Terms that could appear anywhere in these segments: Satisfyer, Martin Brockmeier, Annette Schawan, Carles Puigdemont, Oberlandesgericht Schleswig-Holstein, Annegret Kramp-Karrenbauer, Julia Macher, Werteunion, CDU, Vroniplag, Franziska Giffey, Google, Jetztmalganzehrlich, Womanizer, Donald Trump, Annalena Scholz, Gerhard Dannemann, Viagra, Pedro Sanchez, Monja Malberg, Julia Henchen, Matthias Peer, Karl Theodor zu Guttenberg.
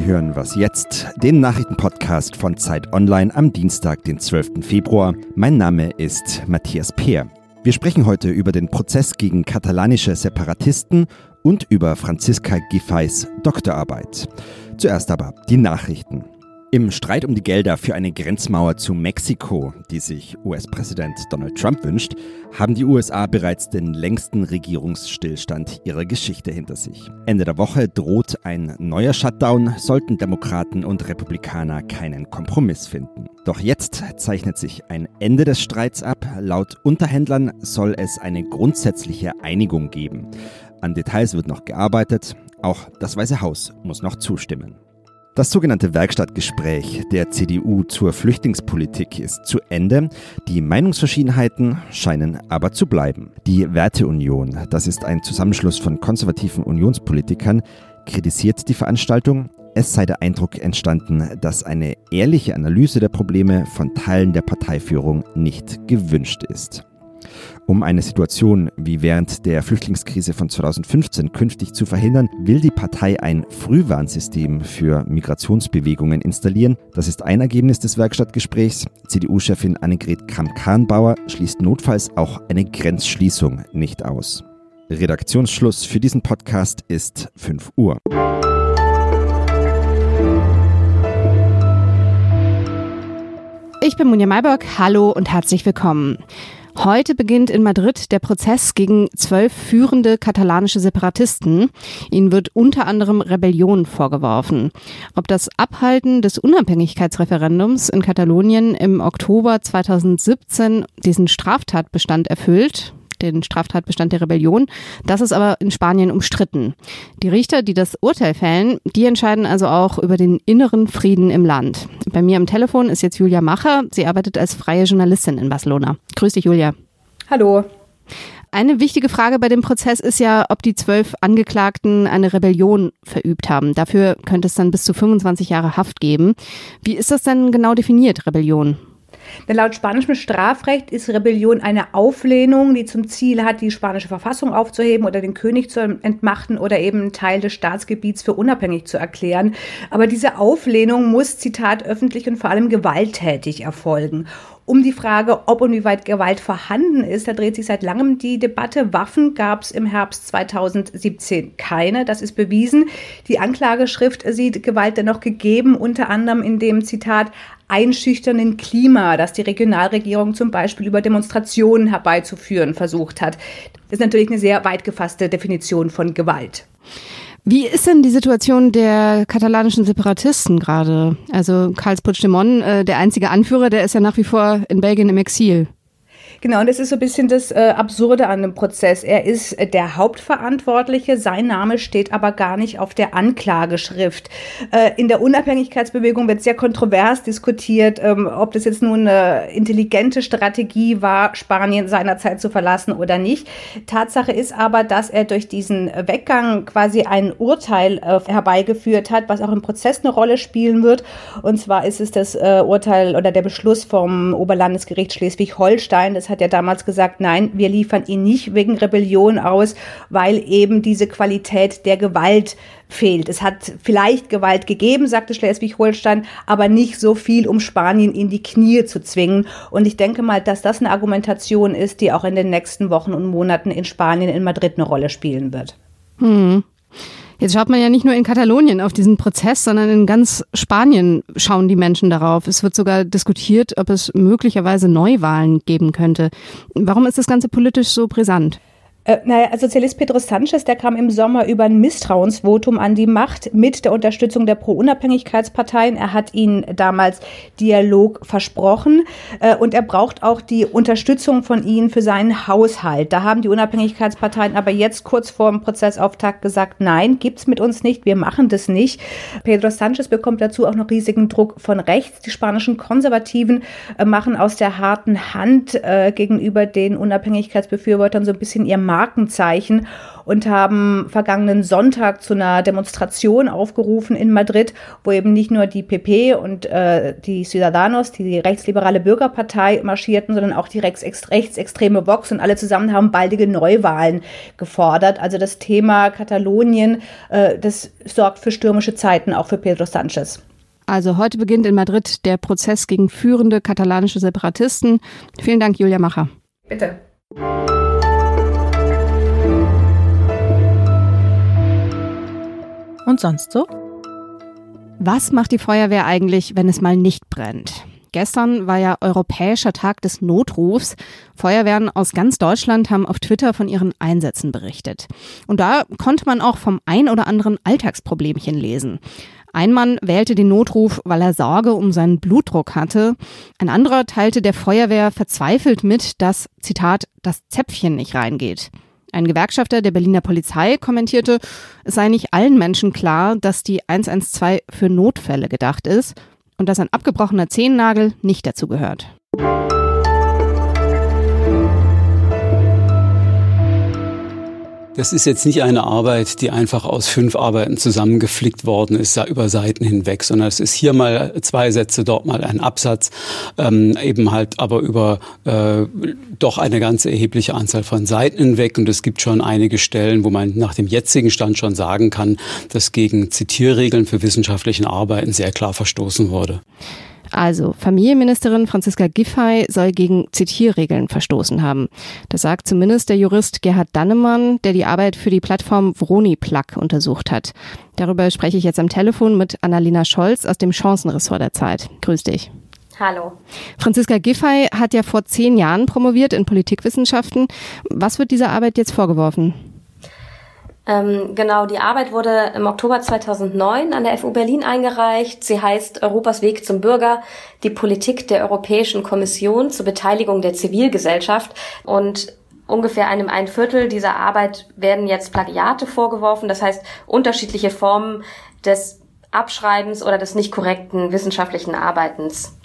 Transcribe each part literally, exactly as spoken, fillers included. Sie hören Was jetzt, den Nachrichtenpodcast von Zeit Online am Dienstag, den zwölften Februar. Mein Name ist Matthias Peer. Wir sprechen heute über den Prozess gegen katalanische Separatisten und über Franziska Giffeys Doktorarbeit. Zuerst aber die Nachrichten. Im Streit um die Gelder für eine Grenzmauer zu Mexiko, die sich U S-Präsident Donald Trump wünscht, haben die U S A bereits den längsten Regierungsstillstand ihrer Geschichte hinter sich. Ende der Woche droht ein neuer Shutdown, sollten Demokraten und Republikaner keinen Kompromiss finden. Doch jetzt zeichnet sich ein Ende des Streits ab. Laut Unterhändlern soll es eine grundsätzliche Einigung geben. An Details wird noch gearbeitet. Auch das Weiße Haus muss noch zustimmen. Das sogenannte Werkstattgespräch der C D U zur Flüchtlingspolitik ist zu Ende. Die Meinungsverschiedenheiten scheinen aber zu bleiben. Die Werteunion, das ist ein Zusammenschluss von konservativen Unionspolitikern, kritisiert die Veranstaltung. Es sei der Eindruck entstanden, dass eine ehrliche Analyse der Probleme von Teilen der Parteiführung nicht gewünscht ist. Um eine Situation wie während der Flüchtlingskrise von zweitausendfünfzehn künftig zu verhindern, will die Partei ein Frühwarnsystem für Migrationsbewegungen installieren. Das ist ein Ergebnis des Werkstattgesprächs. C D U-Chefin Annegret Kramp-Karrenbauer schließt notfalls auch eine Grenzschließung nicht aus. Redaktionsschluss für diesen Podcast ist fünf Uhr. Ich bin Monja Malberg, hallo und herzlich willkommen. Heute beginnt in Madrid der Prozess gegen zwölf führende katalanische Separatisten. Ihnen wird unter anderem Rebellion vorgeworfen. Ob das Abhalten des Unabhängigkeitsreferendums in Katalonien im Oktober zweitausendsiebzehn diesen Straftatbestand erfüllt, den Straftatbestand der Rebellion, das ist aber in Spanien umstritten. Die Richter, die das Urteil fällen, die entscheiden also auch über den inneren Frieden im Land. Bei mir am Telefon ist jetzt Julia Macher. Sie arbeitet als freie Journalistin in Barcelona. Grüß dich, Julia. Hallo. Eine wichtige Frage bei dem Prozess ist ja, ob die zwölf Angeklagten eine Rebellion verübt haben. Dafür könnte es dann bis zu fünfundzwanzig Jahre Haft geben. Wie ist das denn genau definiert, Rebellion? Denn laut spanischem Strafrecht ist Rebellion eine Auflehnung, die zum Ziel hat, die spanische Verfassung aufzuheben oder den König zu entmachten oder eben einen Teil des Staatsgebiets für unabhängig zu erklären. Aber diese Auflehnung muss, Zitat, öffentlich und vor allem gewalttätig erfolgen. Um die Frage, ob und wie weit Gewalt vorhanden ist, da dreht sich seit langem die Debatte. Waffen gab es im Herbst zweitausendsiebzehn keine, das ist bewiesen. Die Anklageschrift sieht Gewalt dennoch gegeben, unter anderem in dem, Zitat, einschüchternden Klima, das die Regionalregierung zum Beispiel über Demonstrationen herbeizuführen versucht hat. Das ist natürlich eine sehr weit gefasste Definition von Gewalt. Wie ist denn die Situation der katalanischen Separatisten gerade? Also Carles Puigdemont, äh, der einzige Anführer, der ist ja nach wie vor in Belgien im Exil. Genau, und das ist so ein bisschen das äh, Absurde an dem Prozess. Er ist äh, der Hauptverantwortliche, sein Name steht aber gar nicht auf der Anklageschrift. Äh, in der Unabhängigkeitsbewegung wird sehr kontrovers diskutiert, ähm, ob das jetzt nun eine intelligente Strategie war, Spanien seinerzeit zu verlassen oder nicht. Tatsache ist aber, dass er durch diesen Weggang quasi ein Urteil äh, herbeigeführt hat, was auch im Prozess eine Rolle spielen wird. Und zwar ist es das äh, Urteil oder der Beschluss vom Oberlandesgericht Schleswig-Holstein. Das hat ja damals gesagt, nein, wir liefern ihn nicht wegen Rebellion aus, weil eben diese Qualität der Gewalt fehlt. Es hat vielleicht Gewalt gegeben, sagte Schleswig-Holstein, aber nicht so viel, um Spanien in die Knie zu zwingen. Und ich denke mal, dass das eine Argumentation ist, die auch in den nächsten Wochen und Monaten in Spanien, in Madrid eine Rolle spielen wird. Hm. Jetzt schaut man ja nicht nur in Katalonien auf diesen Prozess, sondern in ganz Spanien schauen die Menschen darauf. Es wird sogar diskutiert, ob es möglicherweise Neuwahlen geben könnte. Warum ist das Ganze politisch so brisant? Äh, naja, Sozialist Pedro Sanchez, der kam im Sommer über ein Misstrauensvotum an die Macht mit der Unterstützung der Pro-Unabhängigkeitsparteien. Er hat ihnen damals Dialog versprochen äh, und er braucht auch die Unterstützung von ihnen für seinen Haushalt. Da haben die Unabhängigkeitsparteien aber jetzt kurz vor dem Prozessauftakt gesagt, nein, gibt's mit uns nicht, wir machen das nicht. Pedro Sanchez bekommt dazu auch noch riesigen Druck von rechts. Die spanischen Konservativen äh, machen aus der harten Hand äh, gegenüber den Unabhängigkeitsbefürwortern so ein bisschen ihr Markenzeichen und haben vergangenen Sonntag zu einer Demonstration aufgerufen in Madrid, wo eben nicht nur die P P und äh, die Ciudadanos, die rechtsliberale Bürgerpartei, marschierten, sondern auch die rechtsextreme Vox, und alle zusammen haben baldige Neuwahlen gefordert. Also das Thema Katalonien, äh, das sorgt für stürmische Zeiten, auch für Pedro Sanchez. Also heute beginnt in Madrid der Prozess gegen führende katalanische Separatisten. Vielen Dank, Julia Macher. Bitte. Und sonst so? Was macht die Feuerwehr eigentlich, wenn es mal nicht brennt? Gestern war ja Europäischer Tag des Notrufs. Feuerwehren aus ganz Deutschland haben auf Twitter von ihren Einsätzen berichtet. Und da konnte man auch vom ein oder anderen Alltagsproblemchen lesen. Ein Mann wählte den Notruf, weil er Sorge um seinen Blutdruck hatte. Ein anderer teilte der Feuerwehr verzweifelt mit, dass, Zitat, das Zäpfchen nicht reingeht. Ein Gewerkschafter der Berliner Polizei kommentierte, es sei nicht allen Menschen klar, dass die eins eins zwei für Notfälle gedacht ist und dass ein abgebrochener Zehennagel nicht dazu gehört. Das ist jetzt nicht eine Arbeit, die einfach aus fünf Arbeiten zusammengeflickt worden ist, über Seiten hinweg, sondern es ist hier mal zwei Sätze, dort mal ein Absatz, ähm, eben halt aber über äh, doch eine ganze erhebliche Anzahl von Seiten hinweg. Und es gibt schon einige Stellen, wo man nach dem jetzigen Stand schon sagen kann, dass gegen Zitierregeln für wissenschaftlichen Arbeiten sehr klar verstoßen wurde. Also, Familienministerin Franziska Giffey soll gegen Zitierregeln verstoßen haben. Das sagt zumindest der Jurist Gerhard Dannemann, der die Arbeit für die Plattform Vroniplag untersucht hat. Darüber spreche ich jetzt am Telefon mit Annalena Scholz aus dem Chancenressort der Zeit. Grüß dich. Hallo. Franziska Giffey hat ja vor zehn Jahren promoviert in Politikwissenschaften. Was wird dieser Arbeit jetzt vorgeworfen? Genau, die Arbeit wurde im Oktober zweitausendneun an der F U Berlin eingereicht. Sie heißt Europas Weg zum Bürger, die Politik der Europäischen Kommission zur Beteiligung der Zivilgesellschaft. Und ungefähr einem ein Viertel dieser Arbeit werden jetzt Plagiate vorgeworfen. Das heißt, unterschiedliche Formen des Abschreibens oder des nicht korrekten wissenschaftlichen Arbeitens.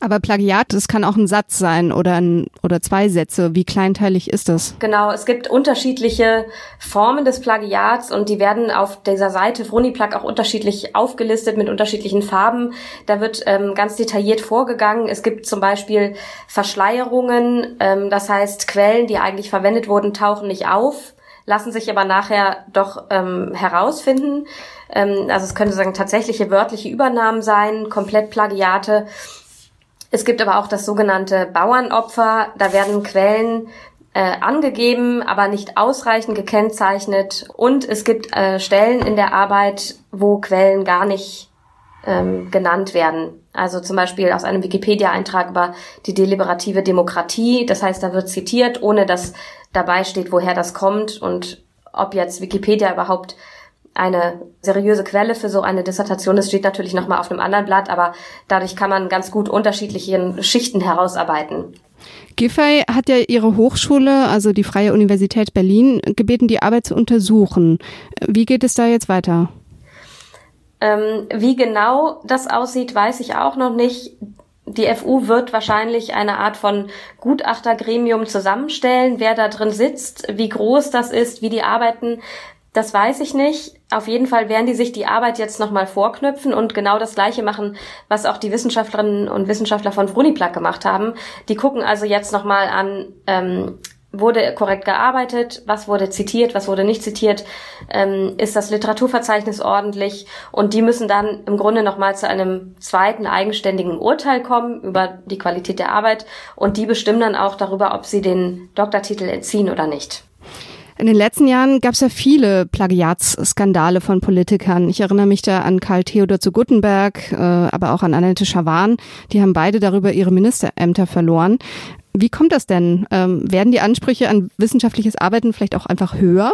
Aber Plagiat, das kann auch ein Satz sein oder ein, oder zwei Sätze. Wie kleinteilig ist das? Genau, es gibt unterschiedliche Formen des Plagiats und die werden auf dieser Seite Vroniplag auch unterschiedlich aufgelistet mit unterschiedlichen Farben. Da wird ähm, ganz detailliert vorgegangen. Es gibt zum Beispiel Verschleierungen, ähm, das heißt Quellen, die eigentlich verwendet wurden, tauchen nicht auf, lassen sich aber nachher doch ähm, herausfinden. Ähm, also es könnte sagen tatsächliche wörtliche Übernahmen sein, Komplettplagiate. Es gibt aber auch das sogenannte Bauernopfer. Da werden Quellen äh, angegeben, aber nicht ausreichend gekennzeichnet. Und es gibt äh, Stellen in der Arbeit, wo Quellen gar nicht ähm, genannt werden. Also zum Beispiel aus einem Wikipedia-Eintrag über die deliberative Demokratie. Das heißt, da wird zitiert, ohne dass dabei steht, woher das kommt und ob jetzt Wikipedia überhaupt eine seriöse Quelle für so eine Dissertation ist, steht natürlich nochmal auf einem anderen Blatt, aber dadurch kann man ganz gut unterschiedliche Schichten herausarbeiten. Giffey hat ja ihre Hochschule, also die Freie Universität Berlin, gebeten, die Arbeit zu untersuchen. Wie geht es da jetzt weiter? Ähm, wie genau das aussieht, weiß ich auch noch nicht. Die F U wird wahrscheinlich eine Art von Gutachtergremium zusammenstellen, wer da drin sitzt, wie groß das ist, wie die Arbeiten. Das weiß ich nicht. Auf jeden Fall werden die sich die Arbeit jetzt nochmal vorknüpfen und genau das Gleiche machen, was auch die Wissenschaftlerinnen und Wissenschaftler von Vroniplag gemacht haben. Die gucken also jetzt nochmal an, ähm, wurde korrekt gearbeitet, was wurde zitiert, was wurde nicht zitiert, ähm, ist das Literaturverzeichnis ordentlich, und die müssen dann im Grunde nochmal zu einem zweiten eigenständigen Urteil kommen über die Qualität der Arbeit, und die bestimmen dann auch darüber, ob sie den Doktortitel entziehen oder nicht. In den letzten Jahren gab es ja viele Plagiatsskandale von Politikern. Ich erinnere mich da an Karl Theodor zu Guttenberg, äh, aber auch an Annette Schawan. Die haben beide darüber ihre Ministerämter verloren. Wie kommt das denn? Ähm, werden die Ansprüche an wissenschaftliches Arbeiten vielleicht auch einfach höher?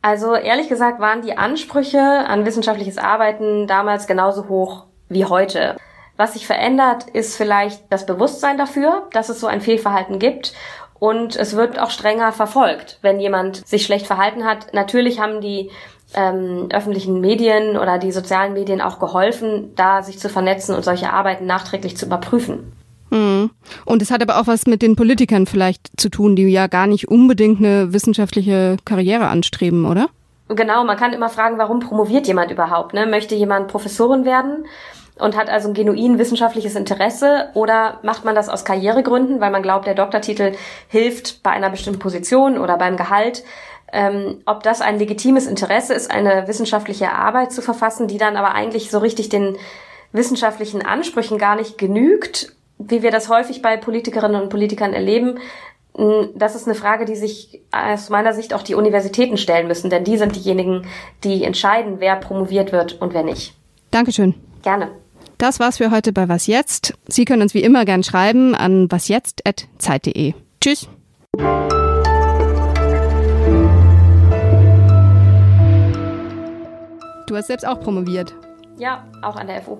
Also ehrlich gesagt waren die Ansprüche an wissenschaftliches Arbeiten damals genauso hoch wie heute. Was sich verändert, ist vielleicht das Bewusstsein dafür, dass es so ein Fehlverhalten gibt. Und es wird auch strenger verfolgt, wenn jemand sich schlecht verhalten hat. Natürlich haben die ähm, öffentlichen Medien oder die sozialen Medien auch geholfen, da sich zu vernetzen und solche Arbeiten nachträglich zu überprüfen. Und es hat aber auch was mit den Politikern vielleicht zu tun, die ja gar nicht unbedingt eine wissenschaftliche Karriere anstreben, oder? Genau, man kann immer fragen, warum promoviert jemand überhaupt, ne? Möchte jemand Professorin werden und hat also ein genuin wissenschaftliches Interesse, oder macht man das aus Karrieregründen, weil man glaubt, der Doktortitel hilft bei einer bestimmten Position oder beim Gehalt? Ähm, ob das ein legitimes Interesse ist, eine wissenschaftliche Arbeit zu verfassen, die dann aber eigentlich so richtig den wissenschaftlichen Ansprüchen gar nicht genügt, wie wir das häufig bei Politikerinnen und Politikern erleben. Das ist eine Frage, die sich aus meiner Sicht auch die Universitäten stellen müssen, denn die sind diejenigen, die entscheiden, wer promoviert wird und wer nicht. Dankeschön. Gerne. Das war's für heute bei Was Jetzt. Sie können uns wie immer gern schreiben an wasjetzt at zeit punkt de. Tschüss. Du hast selbst auch promoviert. Ja, auch an der F U.